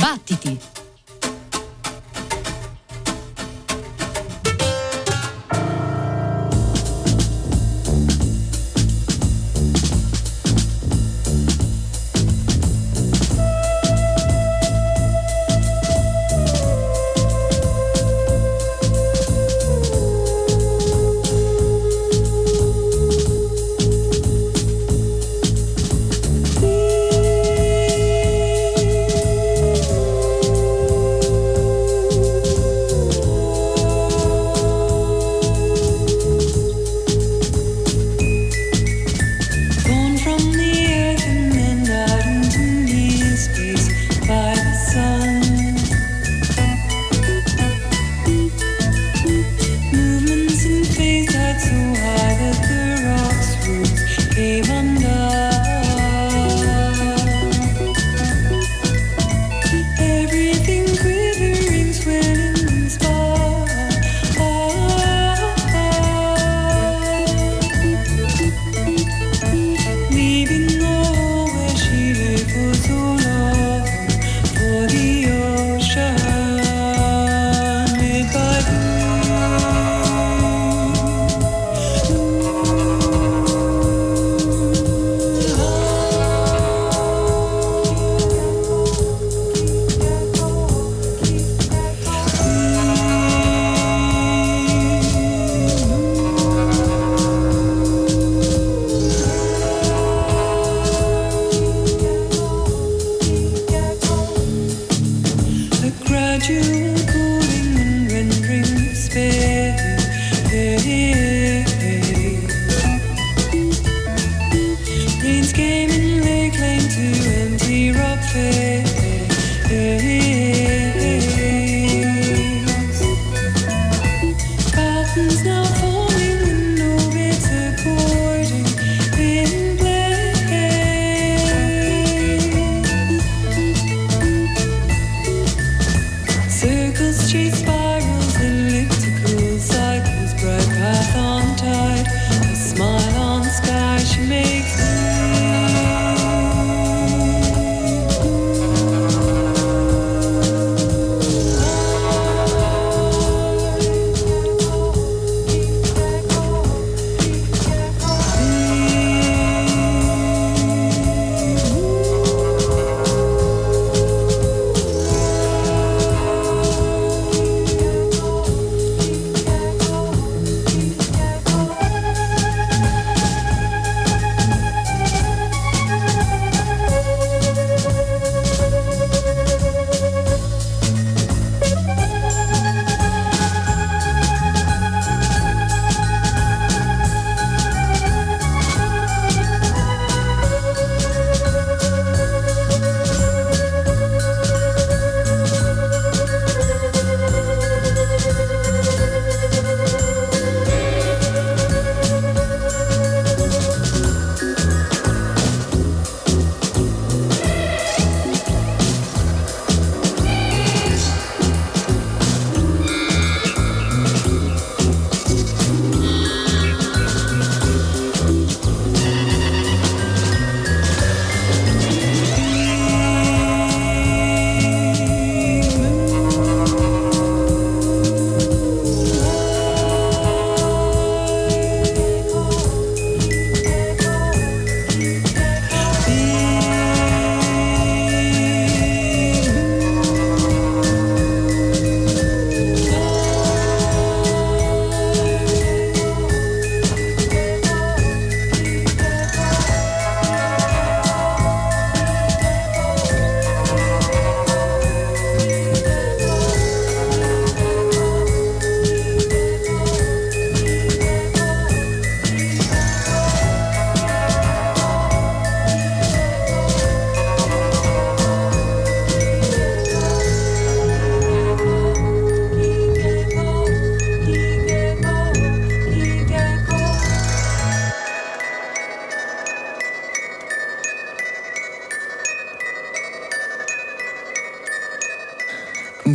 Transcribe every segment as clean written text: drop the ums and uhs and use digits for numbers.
Battiti!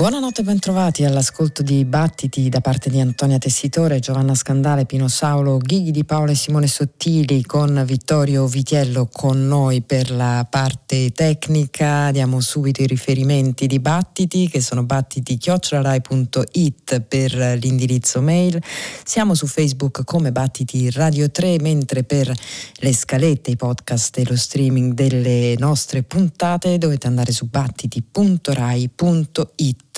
Buonanotte e bentrovati all'ascolto di Battiti da parte di Antonia Tessitore, Giovanna Scandale, Pino Saulo, Gigi di Paola e Simone Sottili, con Vittorio Vitiello con noi per la parte tecnica. Diamo subito i riferimenti di Battiti, che sono battiti@rai.it per l'indirizzo mail. Siamo su Facebook come Battiti Radio 3, mentre per le scalette, i podcast e lo streaming delle nostre puntate dovete andare su battiti.rai.it.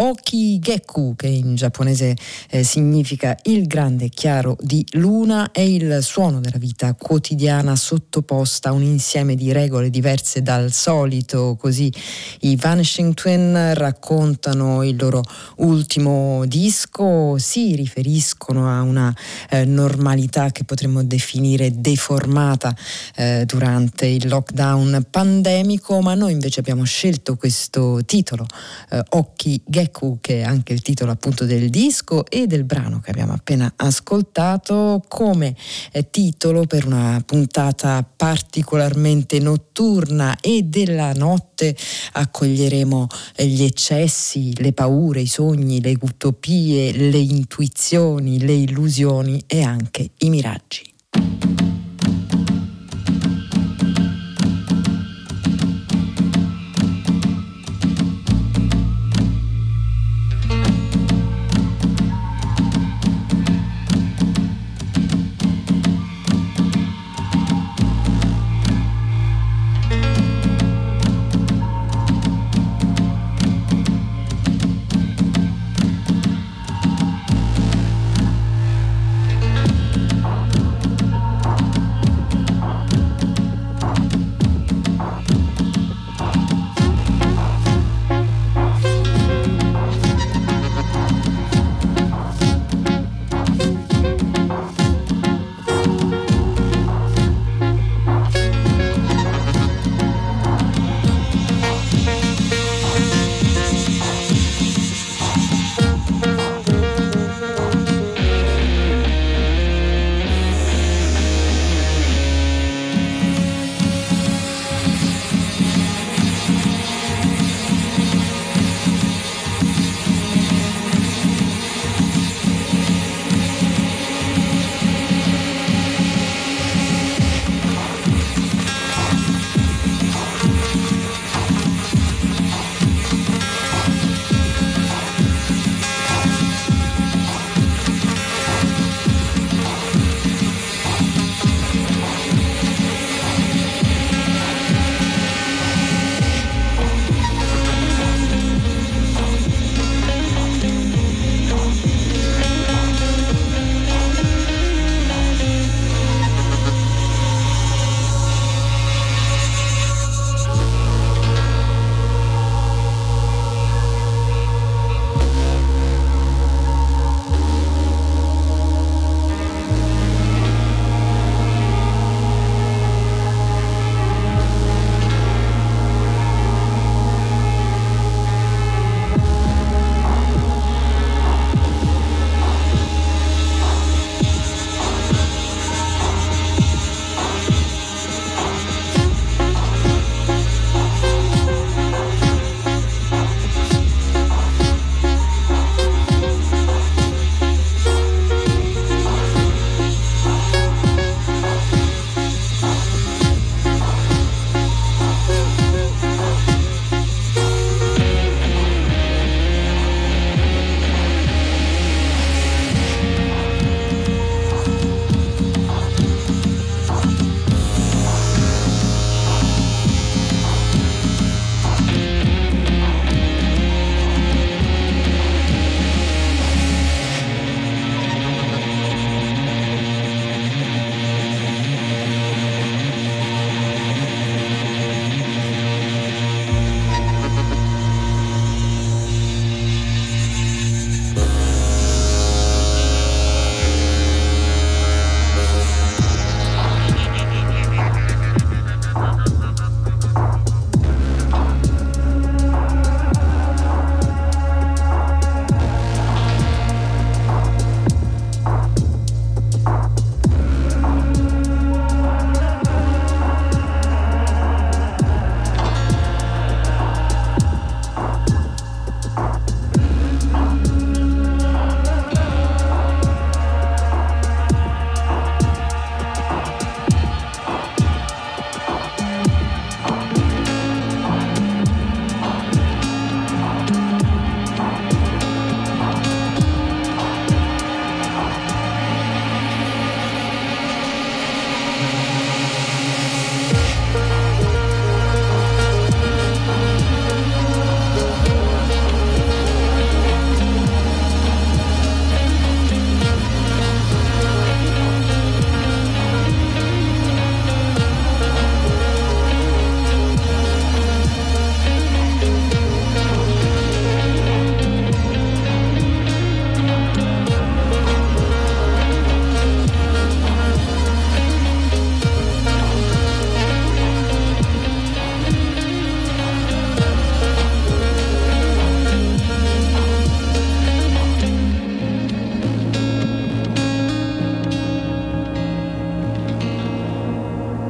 Ookii Gekkou, che in giapponese significa il grande chiaro di luna, è il suono della vita quotidiana sottoposta a un insieme di regole diverse dal solito. Così i Vanishing Twin raccontano il loro ultimo disco. Si riferiscono a una normalità che potremmo definire deformata durante il lockdown pandemico, ma noi invece abbiamo scelto questo titolo, Ookii Gekkou, che è anche il titolo appunto del disco e del brano che abbiamo appena ascoltato, come titolo per una puntata particolarmente notturna. E della notte accoglieremo gli eccessi, le paure, i sogni, le utopie, le intuizioni, le illusioni e anche i miraggi.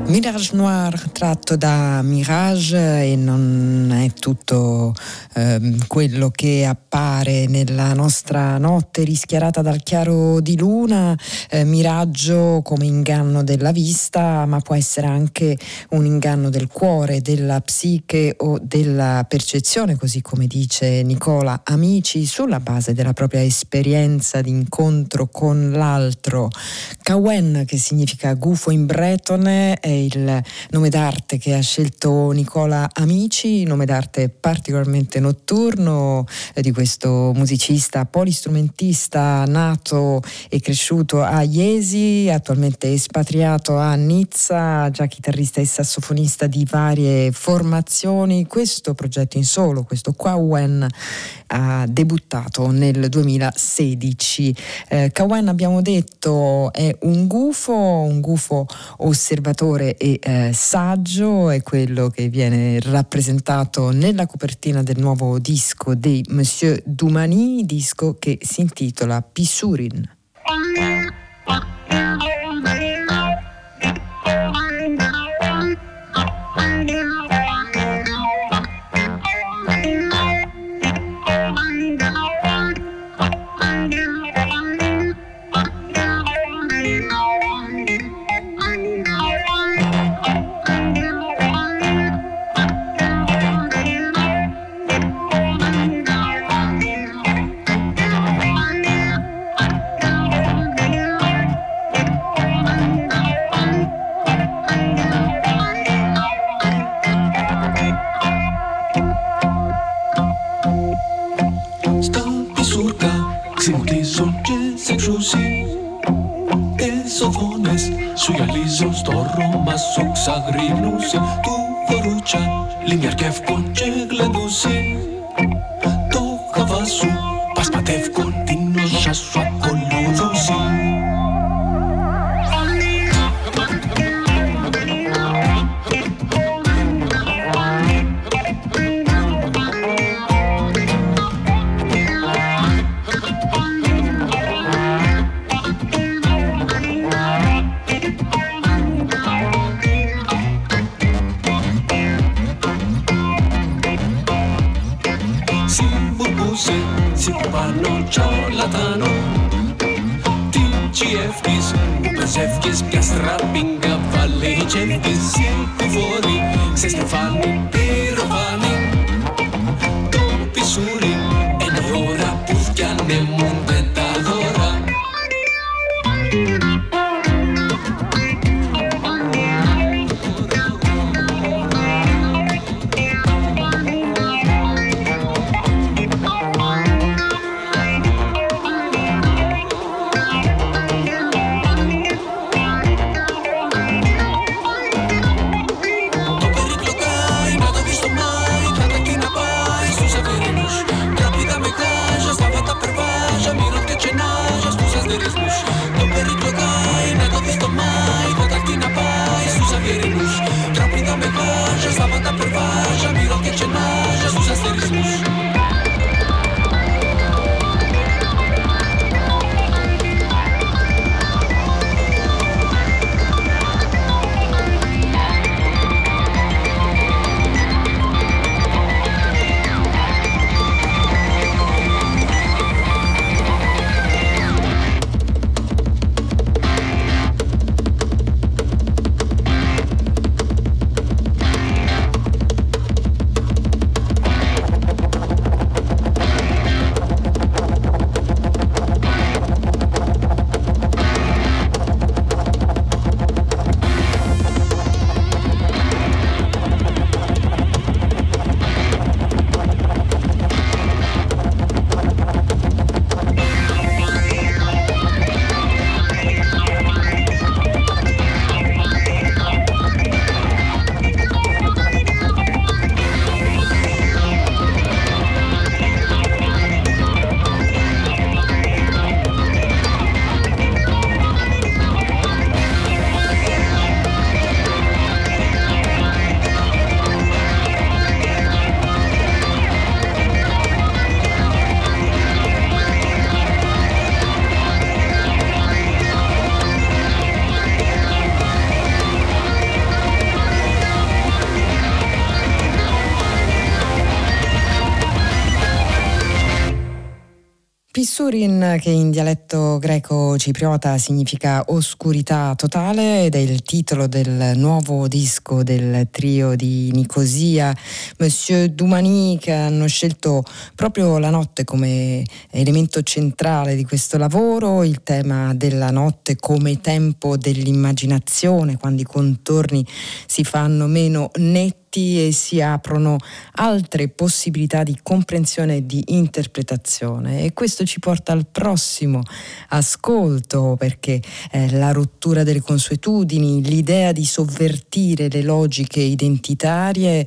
Mirage Noir tratto da Mirage, e non è tutto quello che appare nella nostra notte rischiarata dal chiaro di luna, miraggio come inganno della vista, ma può essere anche un inganno del cuore, della psiche o della percezione, così come dice Nicola Amici, sulla base della propria esperienza di incontro con l'altro. Kauan, che significa gufo in bretone, è il nome d'arte che ha scelto Nicola Amici, nome d'arte particolarmente notturno di questo musicista polistrumentista nato e cresciuto a Jesi, attualmente espatriato a Nizza, già chitarrista e sassofonista di varie formazioni. Questo progetto in solo, questo Kauan, ha debuttato nel 2016. Kauan, abbiamo detto, è un gufo osservatore e saggio, è quello che viene rappresentato nella copertina del nuovo disco dei Monsieur Doumani, disco che si intitola Pisurin. Sagrinusi, tu voruccia, linjarkev konce gledusi, to kavasu, paspatev kontinu shasua koluvusi. Zevkis, piastrapinga, valegevkis, silpivori, se Stefani, pirovani, topi suri, e ora pufchia nel mondo e t'adora. Rapidamente casa, stava da per Pisurin, che in dialetto greco cipriota significa oscurità totale, ed è il titolo del nuovo disco del trio di Nicosia, Monsieur Doumani, che hanno scelto proprio la notte come elemento centrale di questo lavoro. Il tema della notte come tempo dell'immaginazione, quando i contorni si fanno meno netti e si aprono altre possibilità di comprensione e di interpretazione. E questo ci porta al prossimo ascolto, perché la rottura delle consuetudini, l'idea di sovvertire le logiche identitarie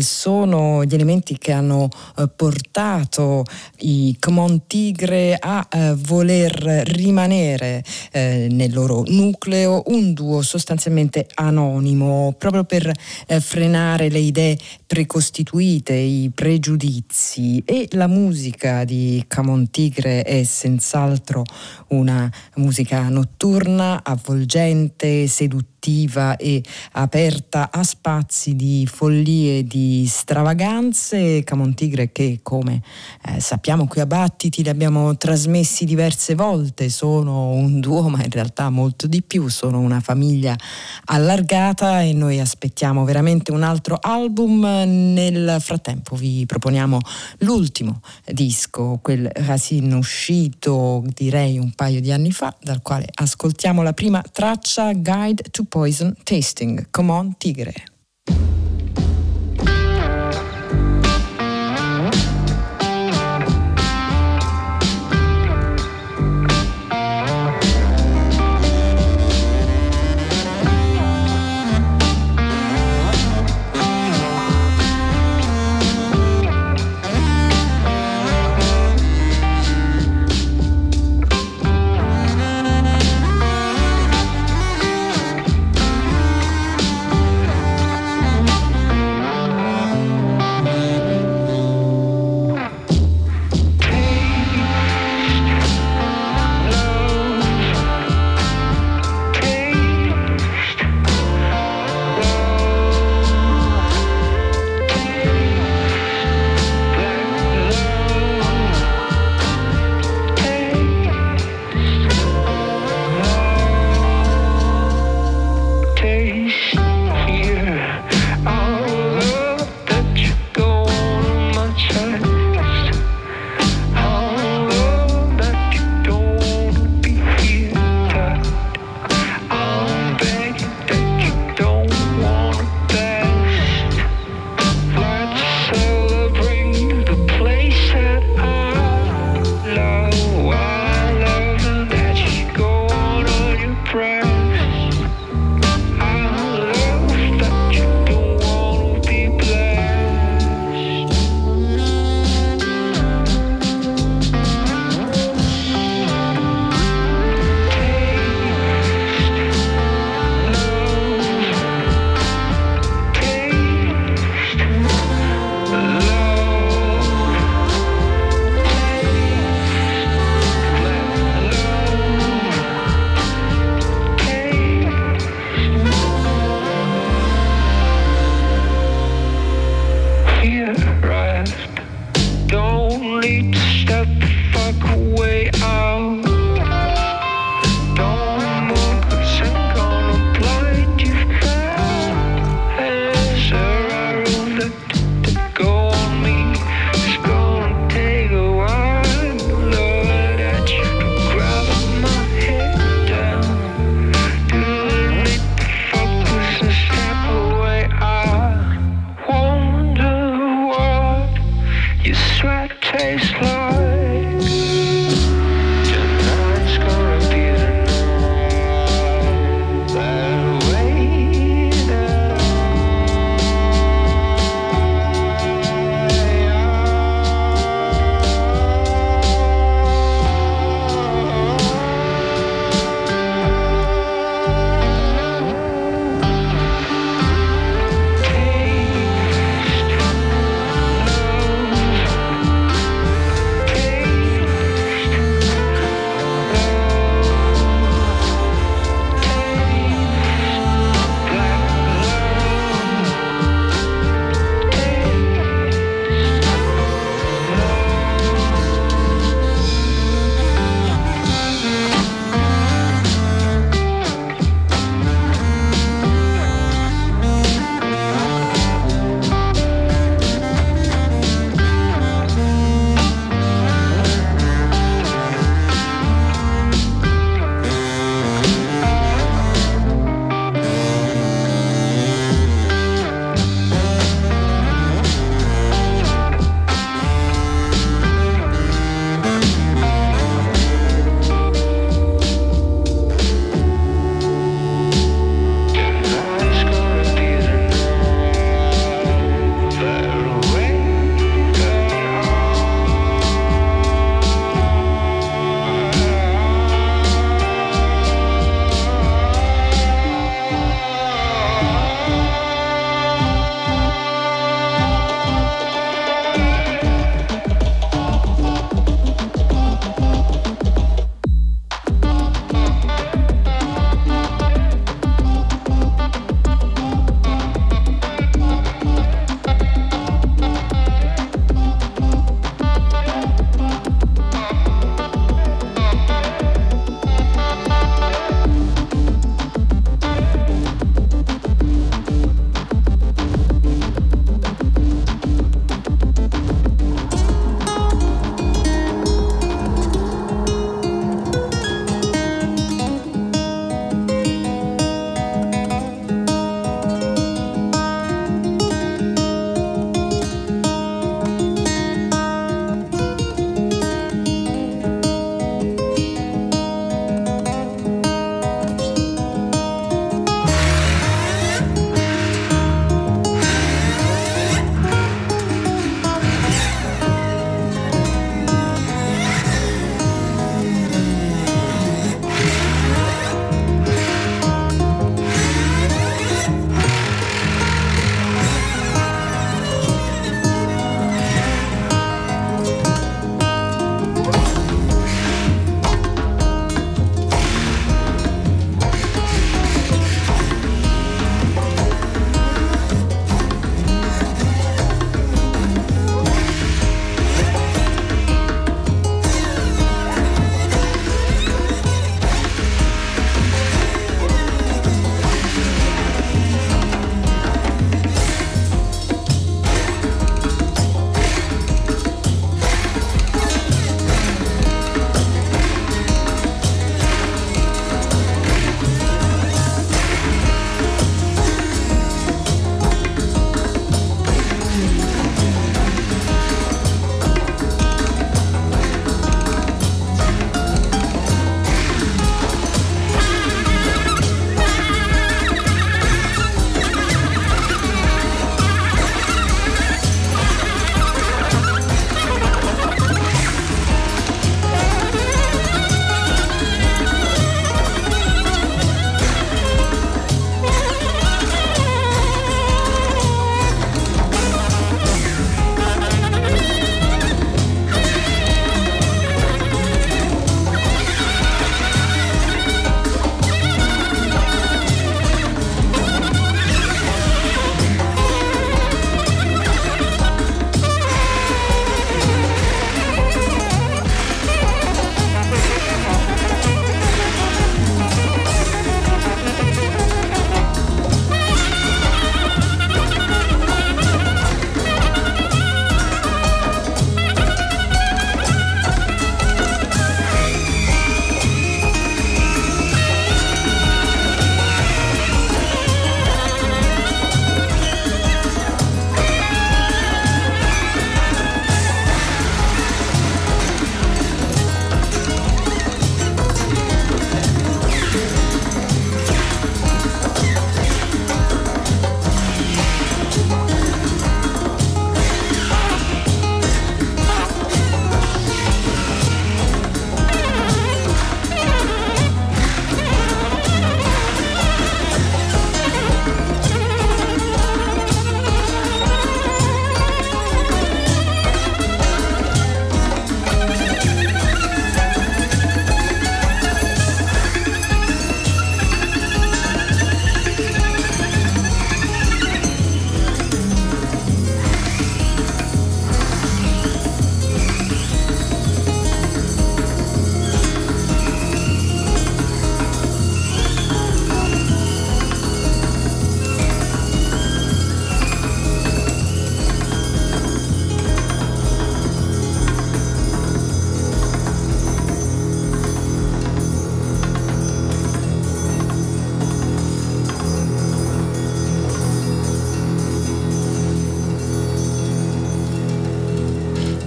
sono gli elementi che hanno portato i C'mon Tigre a voler rimanere nel loro nucleo un duo sostanzialmente anonimo, proprio per frenare le idee precostituite, i pregiudizi. E la musica di C'mon Tigre è senz'altro una musica notturna, avvolgente, seduttiva e aperta a spazi di follie, di stravaganze. C'mon Tigre che, come sappiamo qui a Battiti, li abbiamo trasmessi diverse volte, sono un duo ma in realtà molto di più, sono una famiglia allargata e noi aspettiamo veramente un altro album. Nel frattempo vi proponiamo l'ultimo disco, quel Racine uscito direi un paio di anni fa, dal quale ascoltiamo la prima traccia, Guide to Poison Tasting, C'mon Tigre.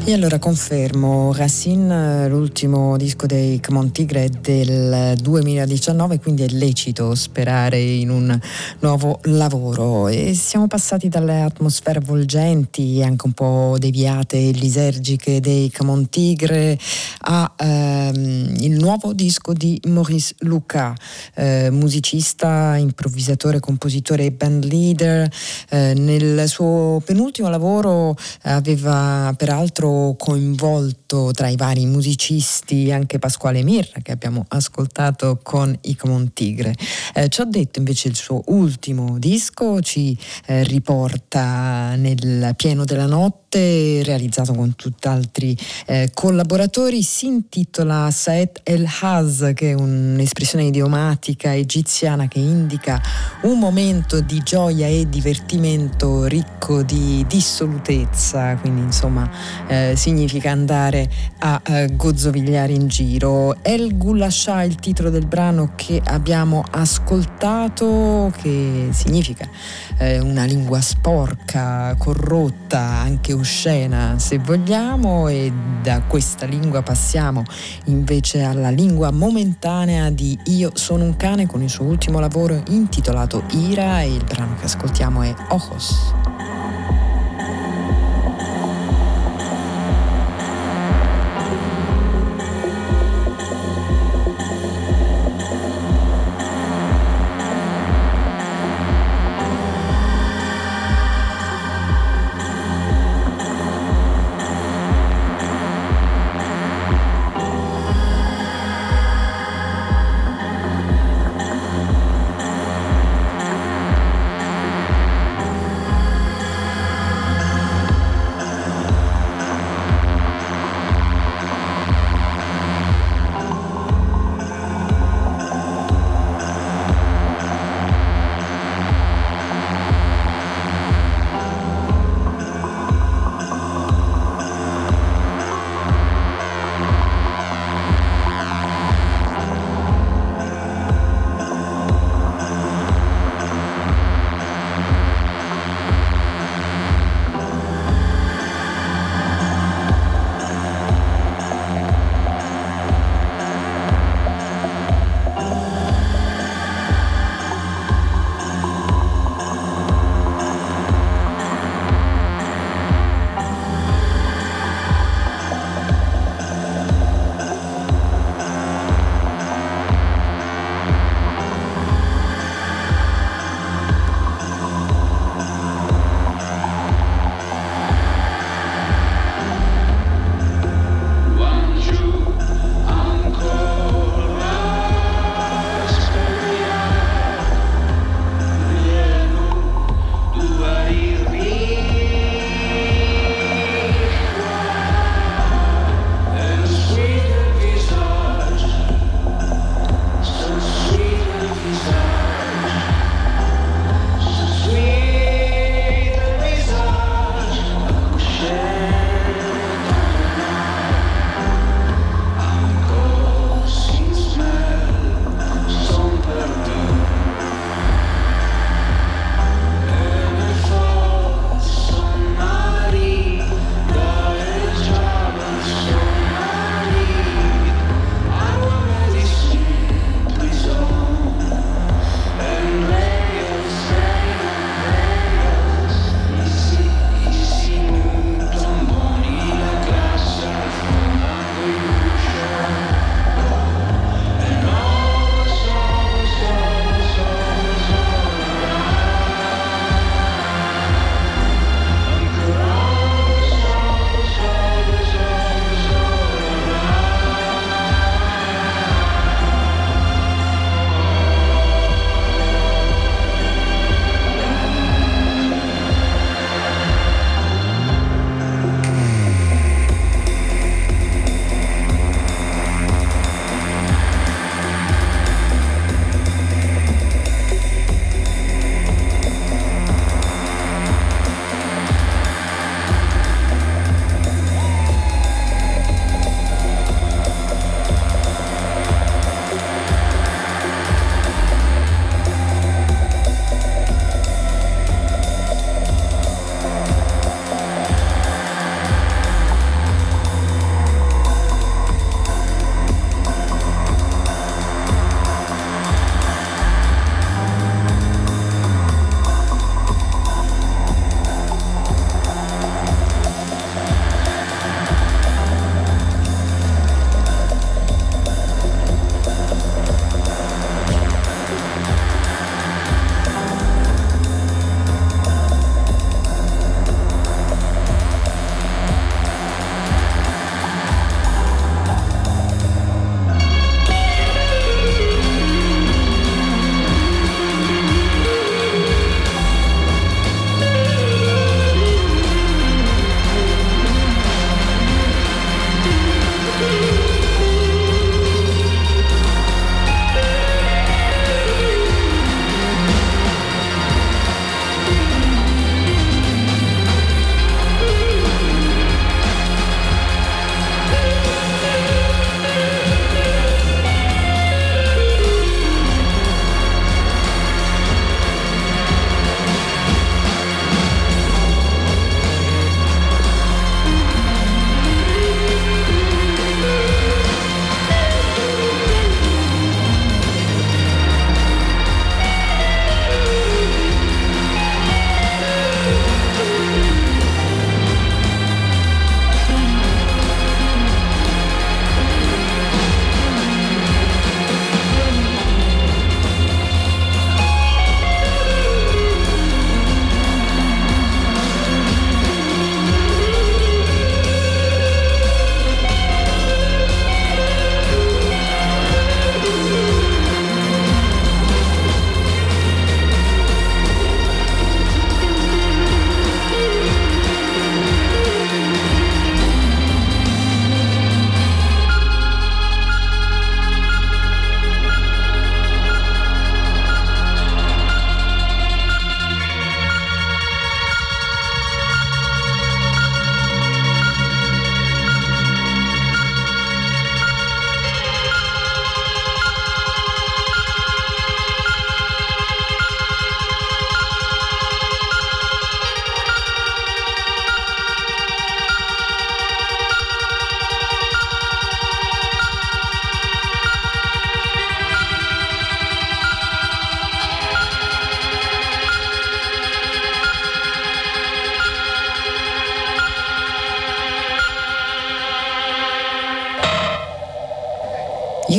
E allora confermo, Racine, l'ultimo disco dei C'mon Tigre è del 2019, quindi è lecito sperare in un nuovo lavoro. E siamo passati dalle atmosfere avvolgenti e anche un po' deviate e lisergiche dei C'mon Tigre a il nuovo disco di Maurice Luca, musicista, improvvisatore, compositore e band leader. Nel suo penultimo lavoro aveva peraltro coinvolto tra i vari musicisti anche Pasquale Mirra, che abbiamo ascoltato con i C'mon Tigre. Ci ha detto invece il suo ultimo disco, ci riporta nel pieno della notte, realizzato con tutt'altri collaboratori. Si intitola Saet El Haz, che è un'espressione idiomatica egiziana che indica un momento di gioia e divertimento ricco di dissolutezza, quindi insomma significa andare a gozzovigliare in giro. El Gulasha è il titolo del brano che abbiamo ascoltato, che significa una lingua sporca, corrotta, anche oscena se vogliamo. E da questa lingua passiamo invece alla lingua momentanea di Io sono un cane, con il suo ultimo lavoro intitolato Ira, e il brano che ascoltiamo è Ojos.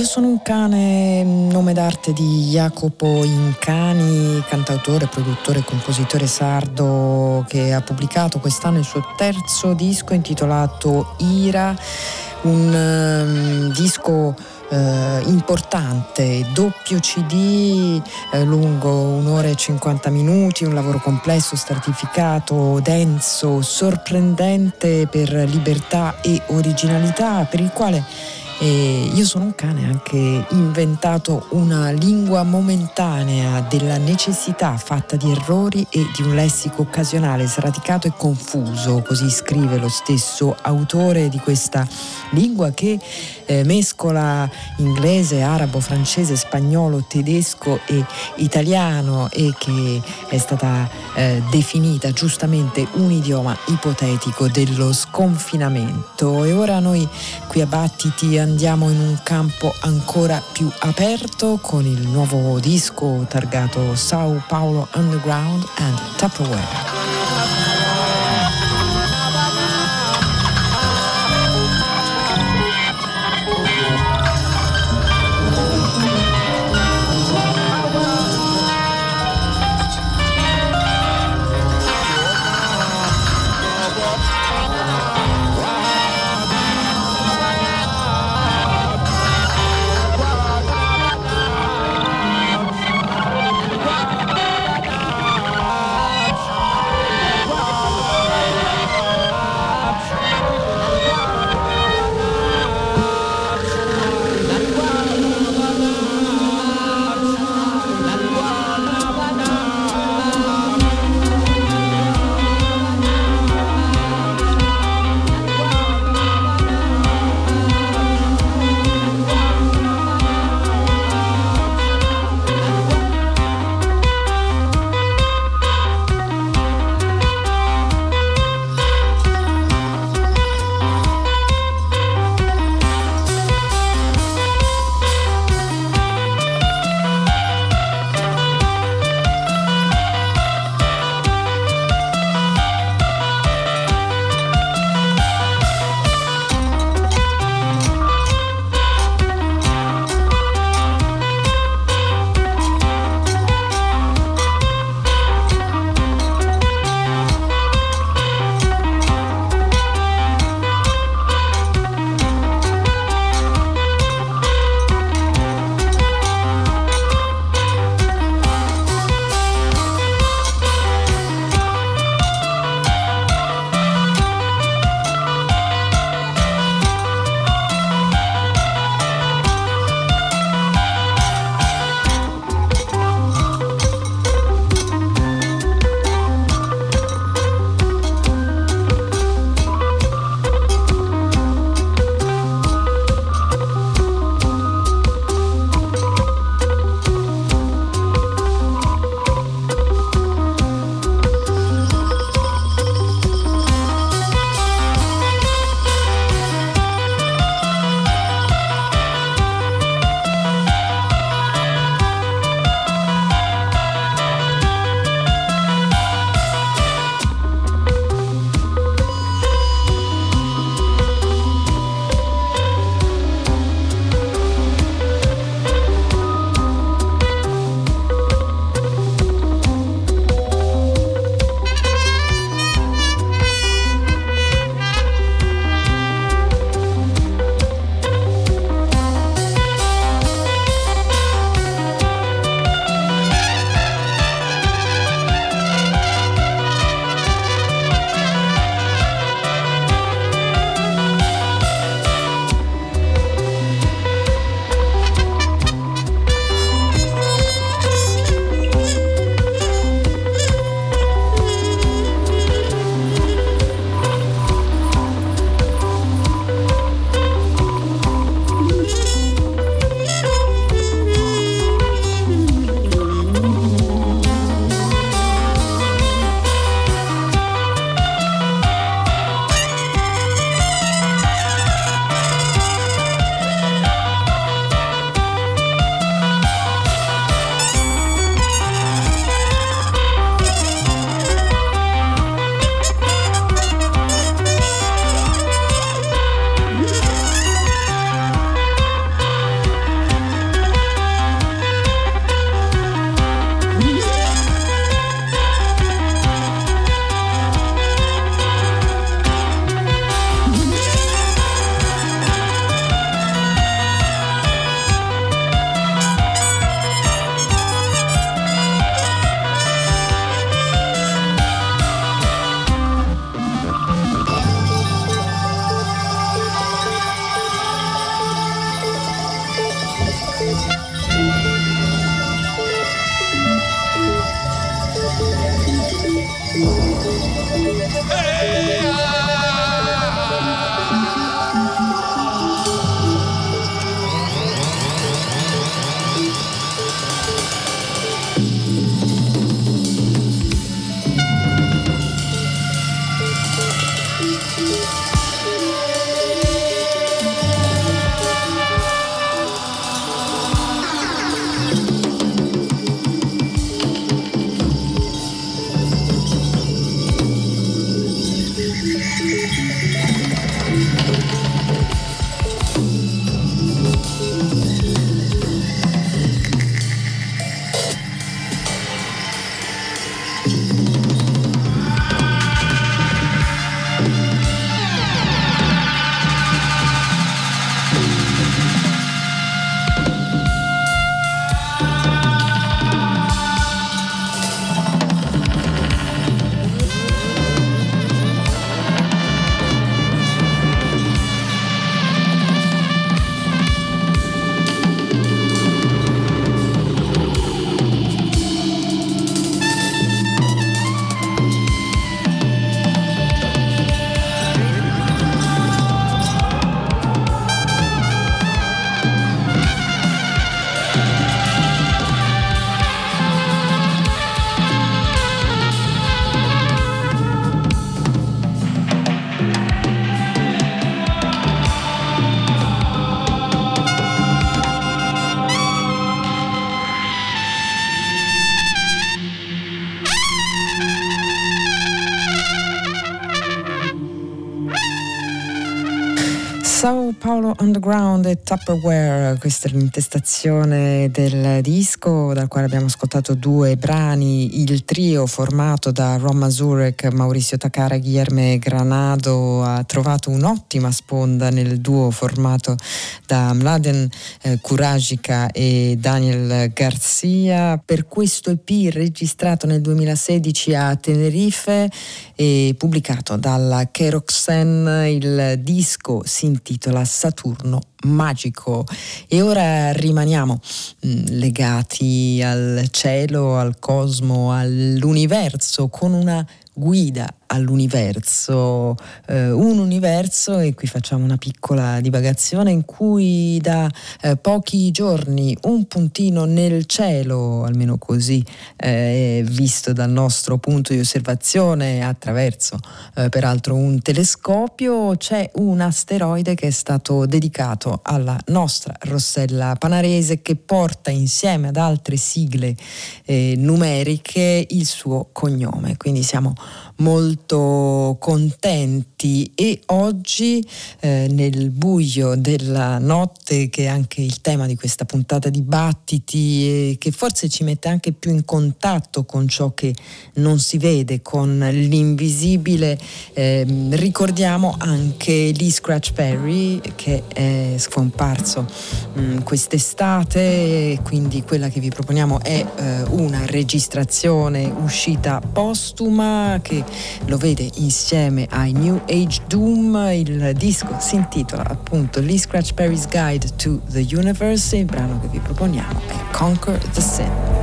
Io sono un cane, nome d'arte di Jacopo Incani, cantautore, produttore e compositore sardo, che ha pubblicato quest'anno il suo terzo disco intitolato Ira, un disco importante, doppio CD, lungo 1 ora e 50 minuti, un lavoro complesso, stratificato, denso, sorprendente per libertà e originalità, per il quale Io sono un cane ha anche inventato una lingua momentanea della necessità, fatta di errori e di un lessico occasionale, sradicato e confuso, così scrive lo stesso autore di questa lingua che mescola inglese, arabo, francese, spagnolo, tedesco e italiano, e che è stata definita giustamente un idioma ipotetico dello sconfinamento. E ora noi qui a Battiti andiamo in un campo ancora più aperto con il nuovo disco targato Sao Paulo Underground and Tupperware. Paolo Underground e Tupperware, questa è l'intestazione del disco dal quale abbiamo ascoltato due brani, il trio formato da Ron Mazurek, Maurizio Takara, Guilherme Granado ha trovato un'ottima sponda nel duo formato da Mladen Kuragica e Daniel Garcia per questo EP registrato nel 2016 a Tenerife e pubblicato dalla Keroxen. Il disco si intitola Saturno Magico. E ora rimaniamo legati al cielo, al cosmo, all'universo con una guida all'universo, un universo, e qui facciamo una piccola divagazione, in cui da pochi giorni un puntino nel cielo, almeno così visto dal nostro punto di osservazione attraverso peraltro un telescopio, c'è un asteroide che è stato dedicato alla nostra Rossella Panarese, che porta insieme ad altre sigle numeriche il suo cognome, quindi siamo molto contenti. E oggi nel buio della notte, che è anche il tema di questa puntata di Battiti e che forse ci mette anche più in contatto con ciò che non si vede, con l'invisibile, ricordiamo anche Lee Scratch Perry, che è scomparso quest'estate, quindi quella che vi proponiamo è una registrazione uscita postuma che lo vede insieme ai New Age Doom. Il disco si intitola appunto Lee Scratch Perry's Guide to the Universe e il brano che vi proponiamo è Conquer the Sin.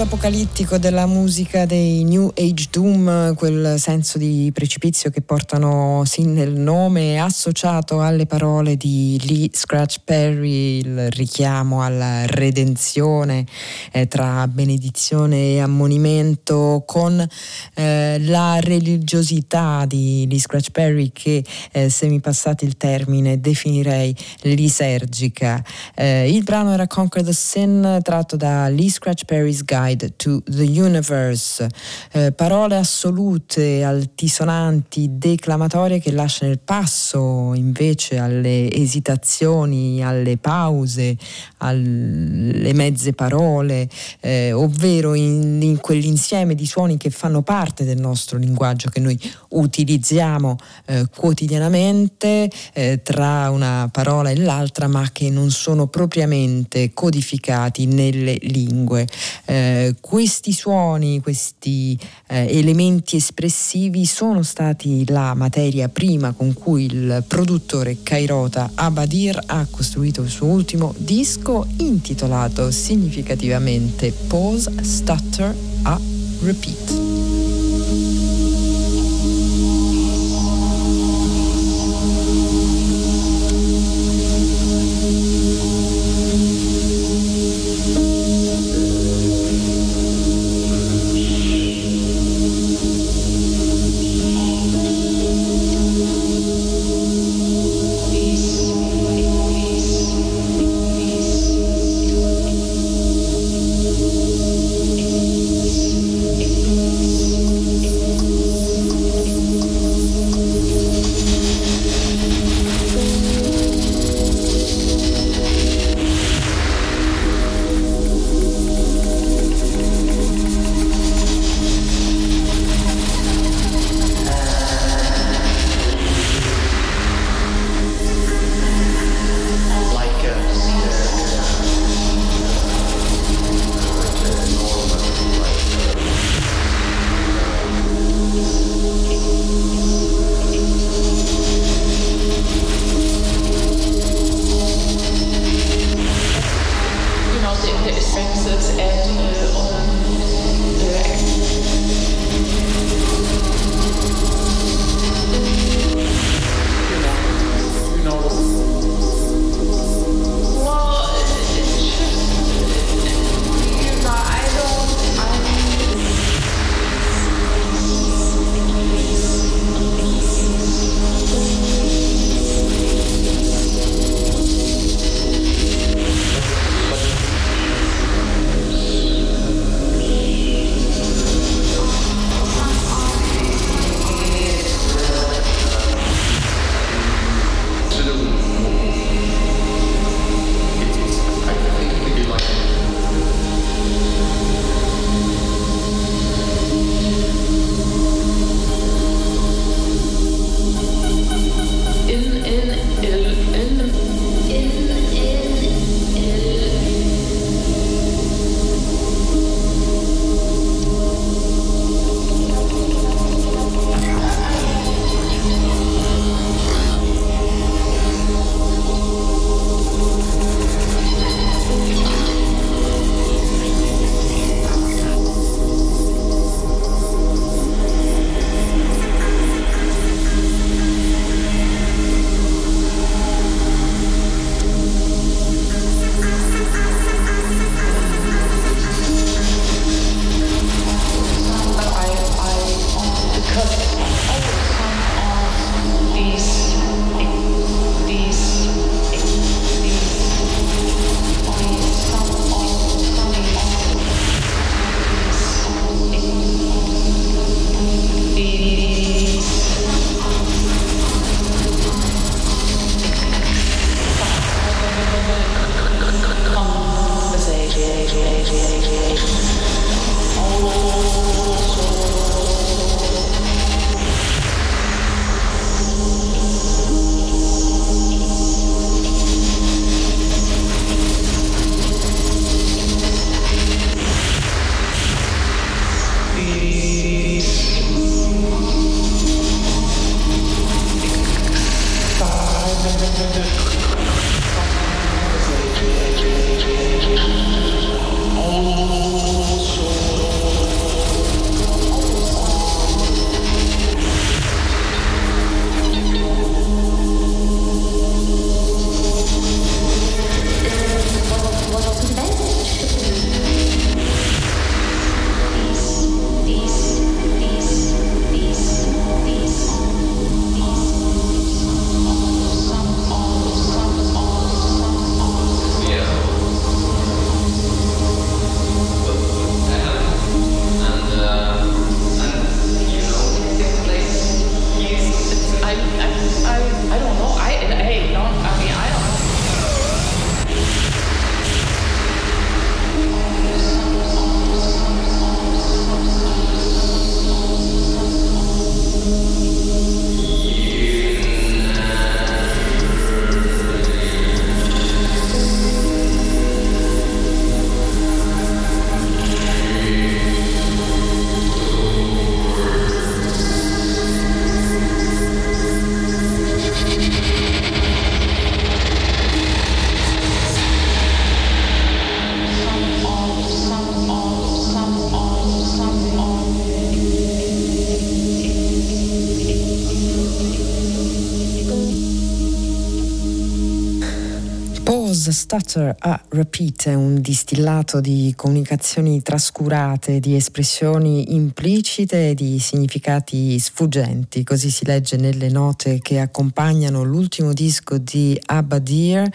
Apocalittico della musica dei New Age Doom, quel senso di precipizio che portano sin nel nome, associato alle parole di Lee Scratch Perry, il richiamo alla redenzione tra benedizione e ammonimento, con la religiosità di Lee Scratch Perry che, se mi passate il termine, definirei lisergica. Il brano era Conquer the Sin, tratto da Lee Scratch Perry's Guide to the Universe, parole assolute, altisonanti, declamatorie che lasciano il passo invece alle esitazioni, alle pause, alle mezze parole, ovvero in quell'insieme di suoni che fanno parte del nostro linguaggio, che noi utilizziamo quotidianamente tra una parola e l'altra, ma che non sono propriamente codificati nelle lingue. Questi suoni, questi elementi espressivi sono stati la materia prima con cui il produttore Khairota Abadir ha costruito il suo ultimo disco, intitolato significativamente Pause Stutter a Repeat. Pause Stutter a Repeat è un distillato di comunicazioni trascurate, di espressioni implicite e di significati sfuggenti. Così si legge nelle note che accompagnano l'ultimo disco di Abadir,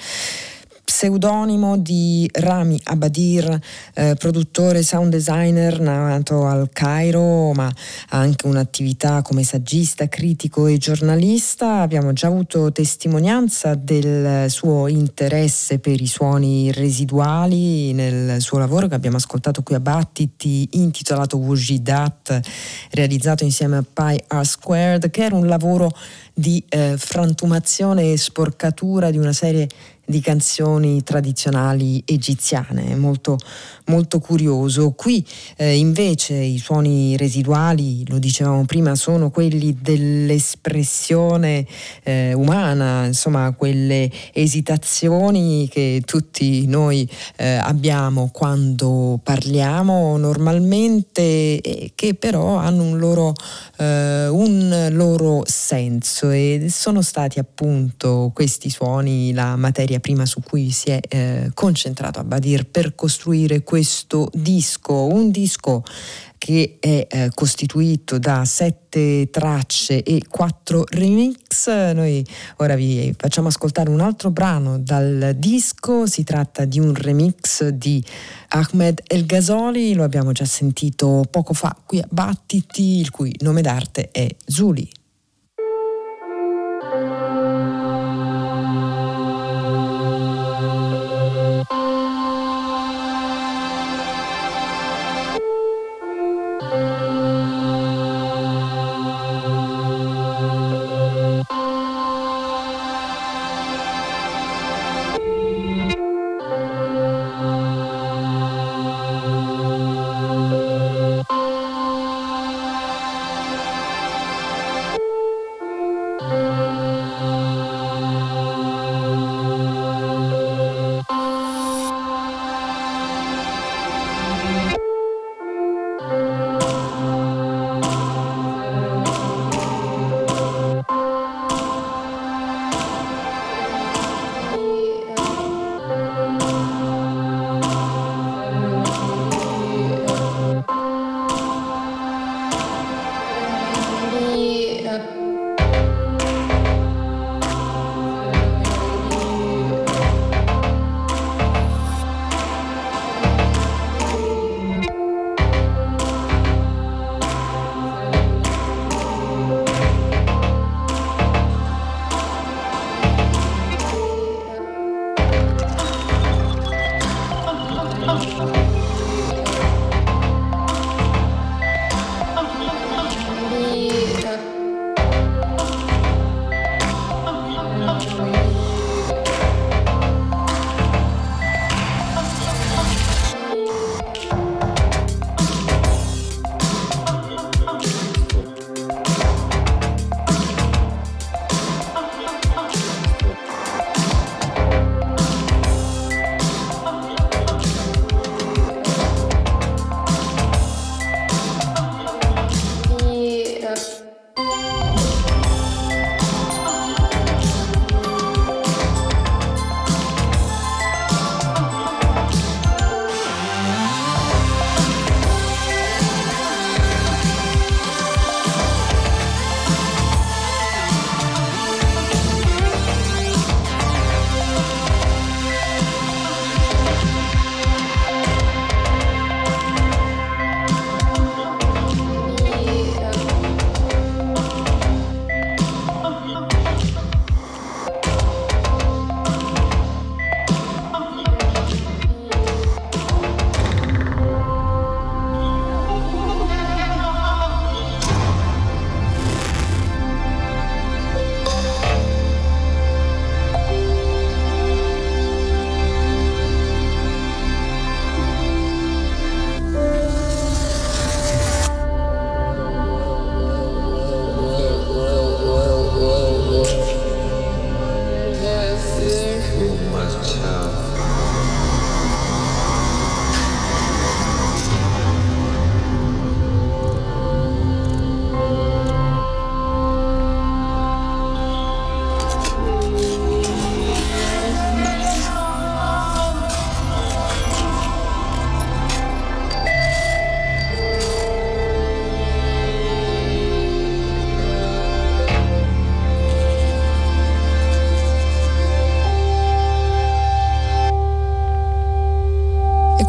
pseudonimo di Rami Abadir, produttore, sound designer nato al Cairo, ma ha anche un'attività come saggista, critico e giornalista. Abbiamo già avuto testimonianza del suo interesse per i suoni residuali nel suo lavoro che abbiamo ascoltato qui a Battiti, intitolato Wujidat, realizzato insieme a Pi R Squared, che era un lavoro di frantumazione e sporcatura di una serie di canzoni tradizionali egiziane, molto, molto curioso. Qui invece i suoni residuali, lo dicevamo prima, sono quelli dell'espressione umana, insomma quelle esitazioni che tutti noi abbiamo quando parliamo normalmente, che però hanno un loro senso, e sono stati appunto questi suoni la materia prima su cui si è concentrato Abadir per costruire questo disco, un disco che è costituito da 7 tracce e 4 remix. Noi ora vi facciamo ascoltare un altro brano dal disco, si tratta di un remix di Ahmed El Gasoli, lo abbiamo già sentito poco fa qui a Battiti, il cui nome d'arte è Zuli.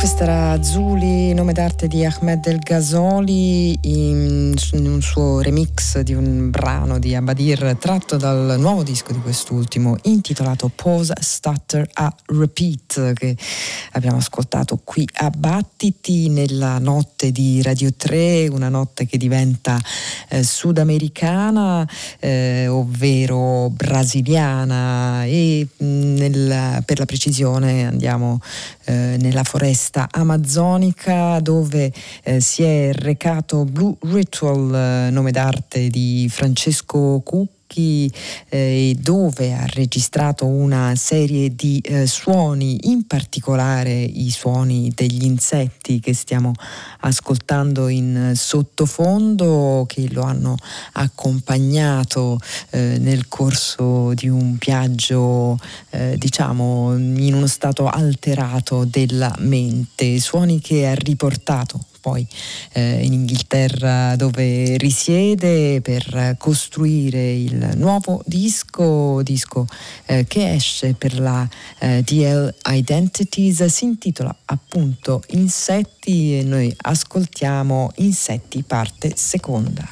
Questa era Zuli, nome d'arte di Ahmed El Gasoli, in un suo remix di un brano di Abadir tratto dal nuovo disco di quest'ultimo, intitolato Pause Stutter a Repeat, che abbiamo ascoltato qui a Battiti nella notte di Radio 3, una notte che diventa sudamericana, ovvero brasiliana, e per la precisione andiamo nella foresta amazzonica, dove si è recato Blue Ritual, nome d'arte di Francesco Cucchi, e dove ha registrato una serie di suoni, in particolare i suoni degli insetti che stiamo ascoltando in sottofondo, che lo hanno accompagnato nel corso di un viaggio diciamo in uno stato alterato della mente, suoni che ha riportato poi in Inghilterra, dove risiede, per costruire il nuovo disco che esce per la DL Identities, si intitola appunto Insetti, e noi ascoltiamo Insetti parte seconda.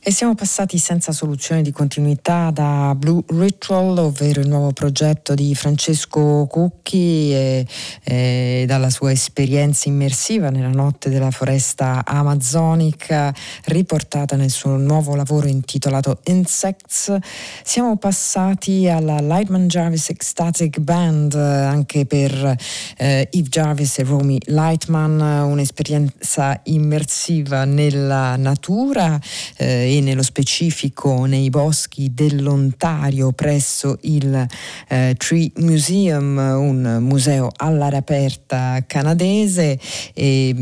E siamo passati senza soluzione di continuità da Blue Ritual, ovvero il nuovo progetto di Francesco Cucchi e dalla sua esperienza immersiva nella notte della foresta amazzonica riportata nel suo nuovo lavoro intitolato Insects. Siamo passati alla Lightman Jarvis Ecstatic Band, anche per Eve Jarvis e Romy Lightman, un'esperienza immersiva nella natura e nello specifico nei boschi dell'Ontario presso il Tree Museum, un museo all'aria aperta canadese, e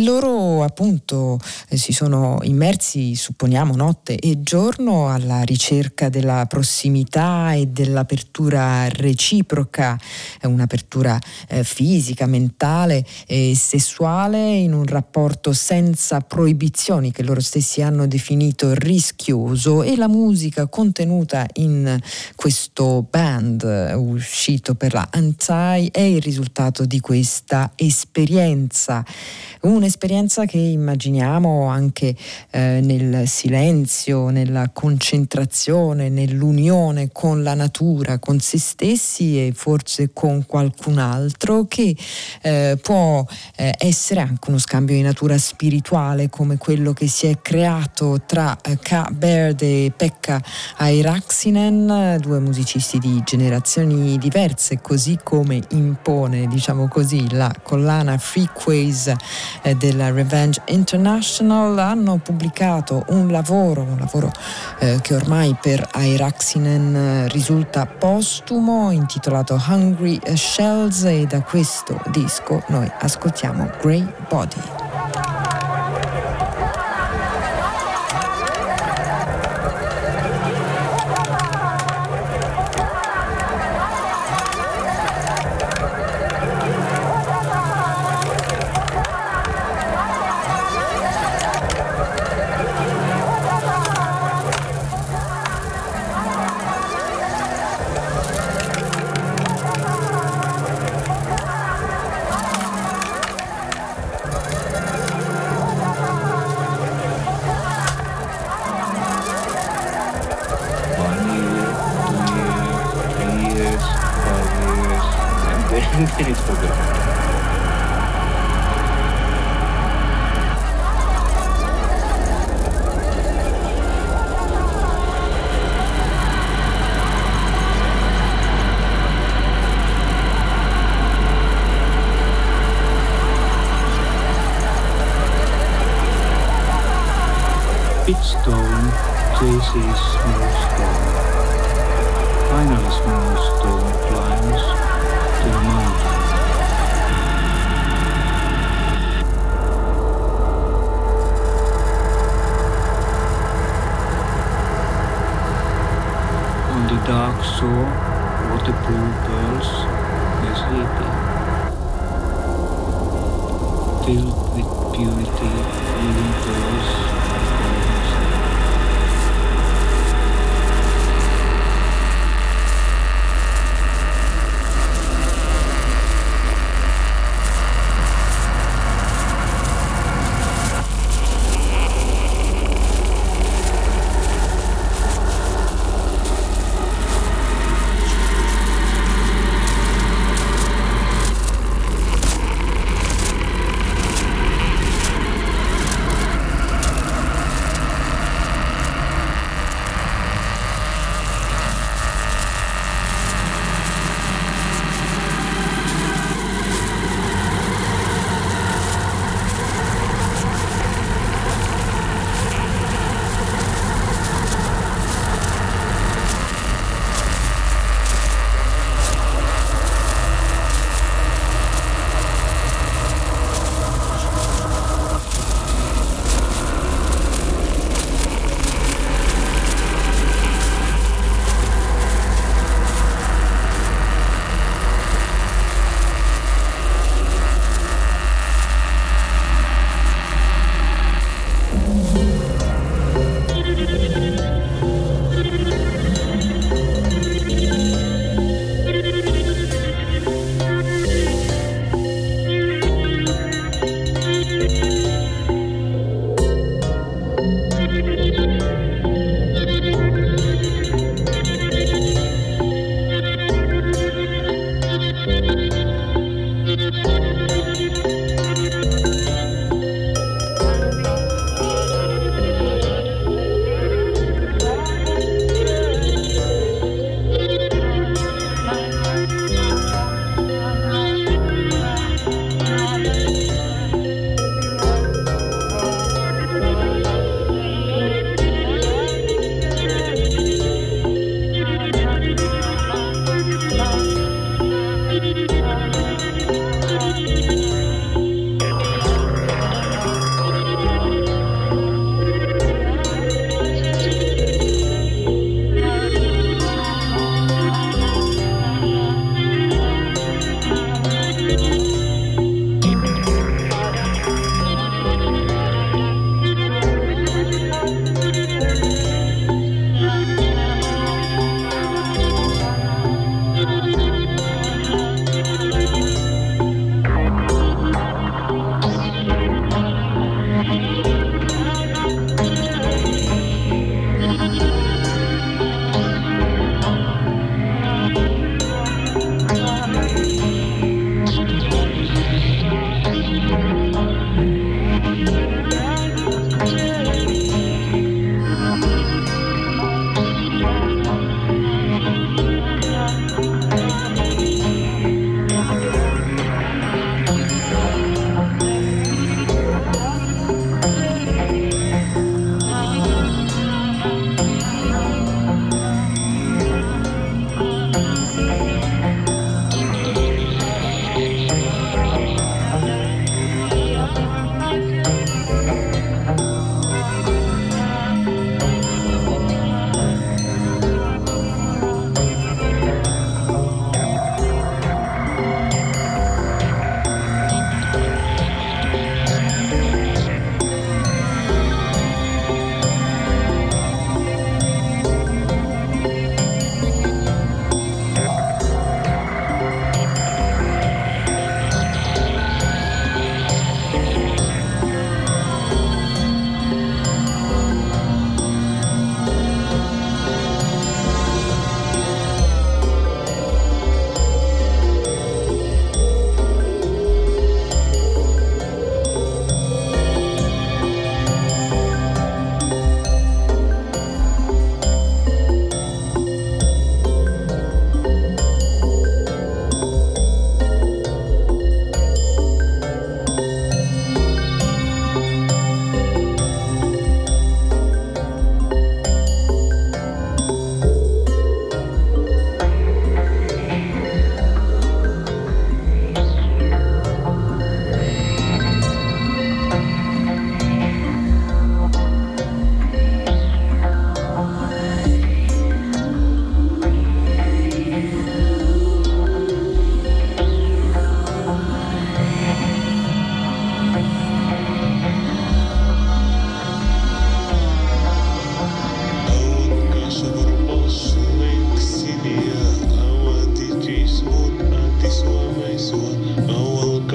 loro appunto si sono immersi, supponiamo, notte e giorno alla ricerca della prossimità e dell'apertura reciproca, un'apertura fisica, mentale e sessuale in un rapporto senza proibizioni che loro stessi hanno definito definito rischioso, e la musica contenuta in questo band uscito per la Anzai è il risultato di questa esperienza, un'esperienza che immaginiamo anche nel silenzio, nella concentrazione, nell'unione con la natura, con se stessi e forse con qualcun altro, che può essere anche uno scambio di natura spirituale come quello che si è creato tra K. Baird e Pekka Airaksinen, due musicisti di generazioni diverse, così come impone, diciamo così, la collana Freakways della Revenge International. Hanno pubblicato un lavoro che ormai per Airaksinen risulta postumo, intitolato Hungry Shells, e da questo disco noi ascoltiamo Grey Body. Stone, Jesi's small stone. Finally, small stone climbs to the mountain. On the dark shore, water-blue birds are sleeping, filled with beauty, living birds.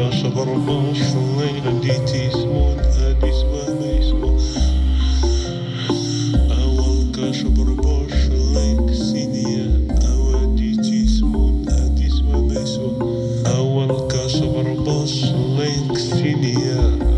caixa para baixo, faleira de ti, smooth, a desmame, smooth. Awal caixa para baixo, lake, sinia, awa de ti, smooth, a desmame, smooth. Awal caixa para baixo, lake, sinia.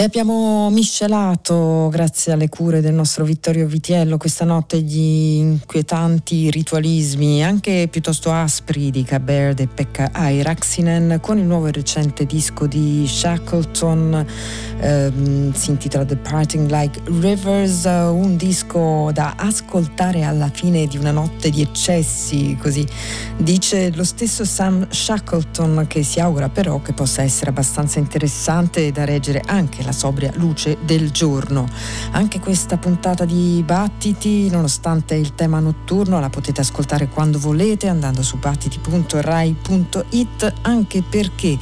E abbiamo miscelato, grazie alle cure del nostro Vittorio Vitiello, questa notte gli inquietanti ritualismi, anche piuttosto aspri, di K. Baird e Pekka Airaksinen, con il nuovo e recente disco di Shackleton, si intitola Departing Like Rivers, un disco da ascoltare alla fine di una notte di eccessi, così dice lo stesso Sam Shackleton, che si augura però che possa essere abbastanza interessante da reggere anche la sobria luce del giorno. Anche questa puntata di Battiti, nonostante il tema notturno, la potete ascoltare quando volete andando su battiti.rai.it, anche perché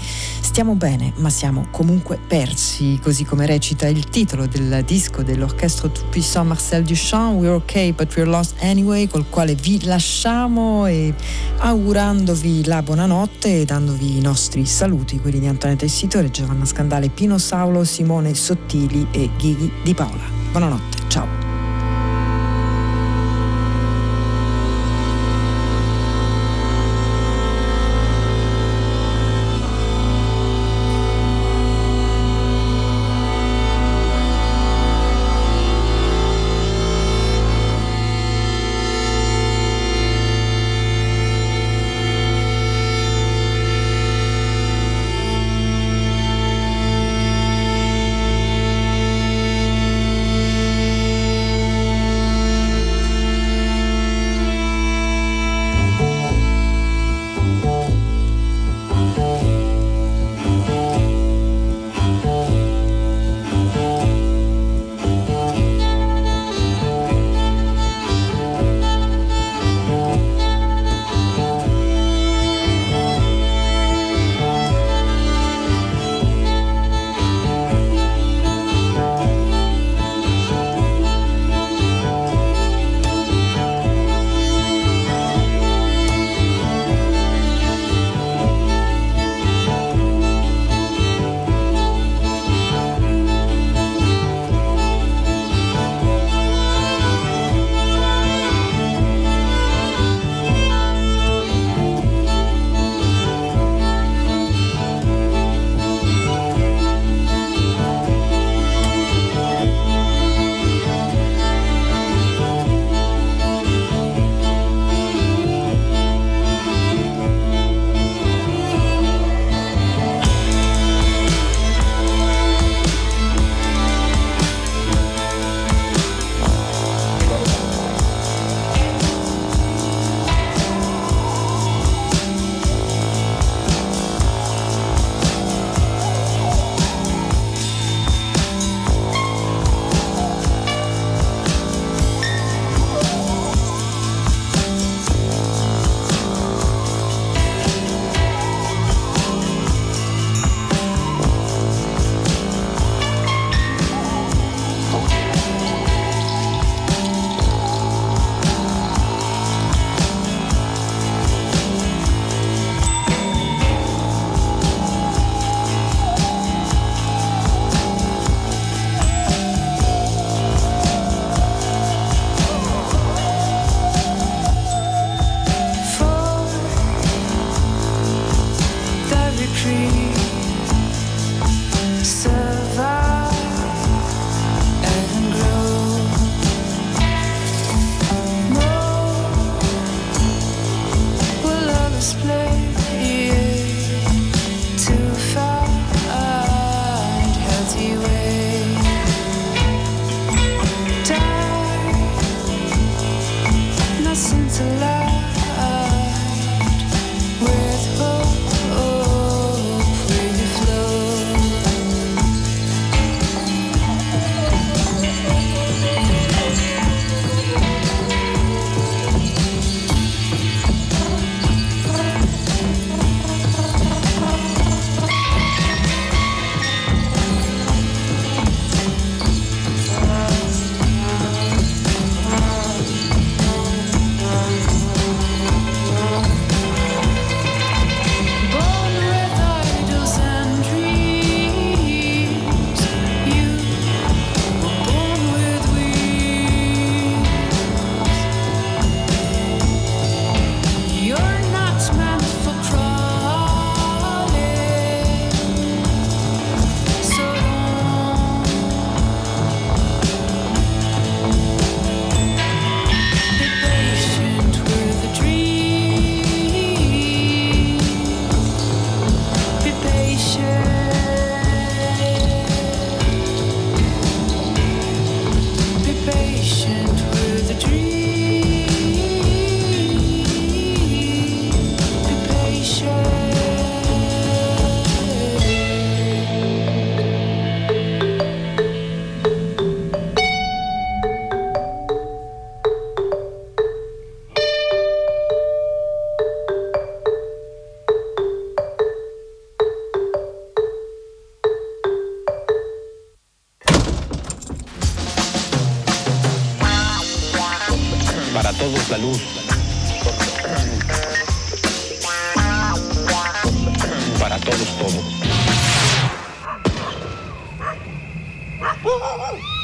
stiamo bene ma siamo comunque persi, così come recita il titolo del disco dell'orchestra Tout Puissant Marcel Duchamp, We're Okay But We're Lost Anyway, col quale vi lasciamo e augurandovi la buonanotte e dandovi i nostri saluti, quelli di Antonia Tessitore, Giovanna Scandale, Pino Saulo, Simone Sottili e Gigi di Paola. Buonanotte, ciao. Para todos.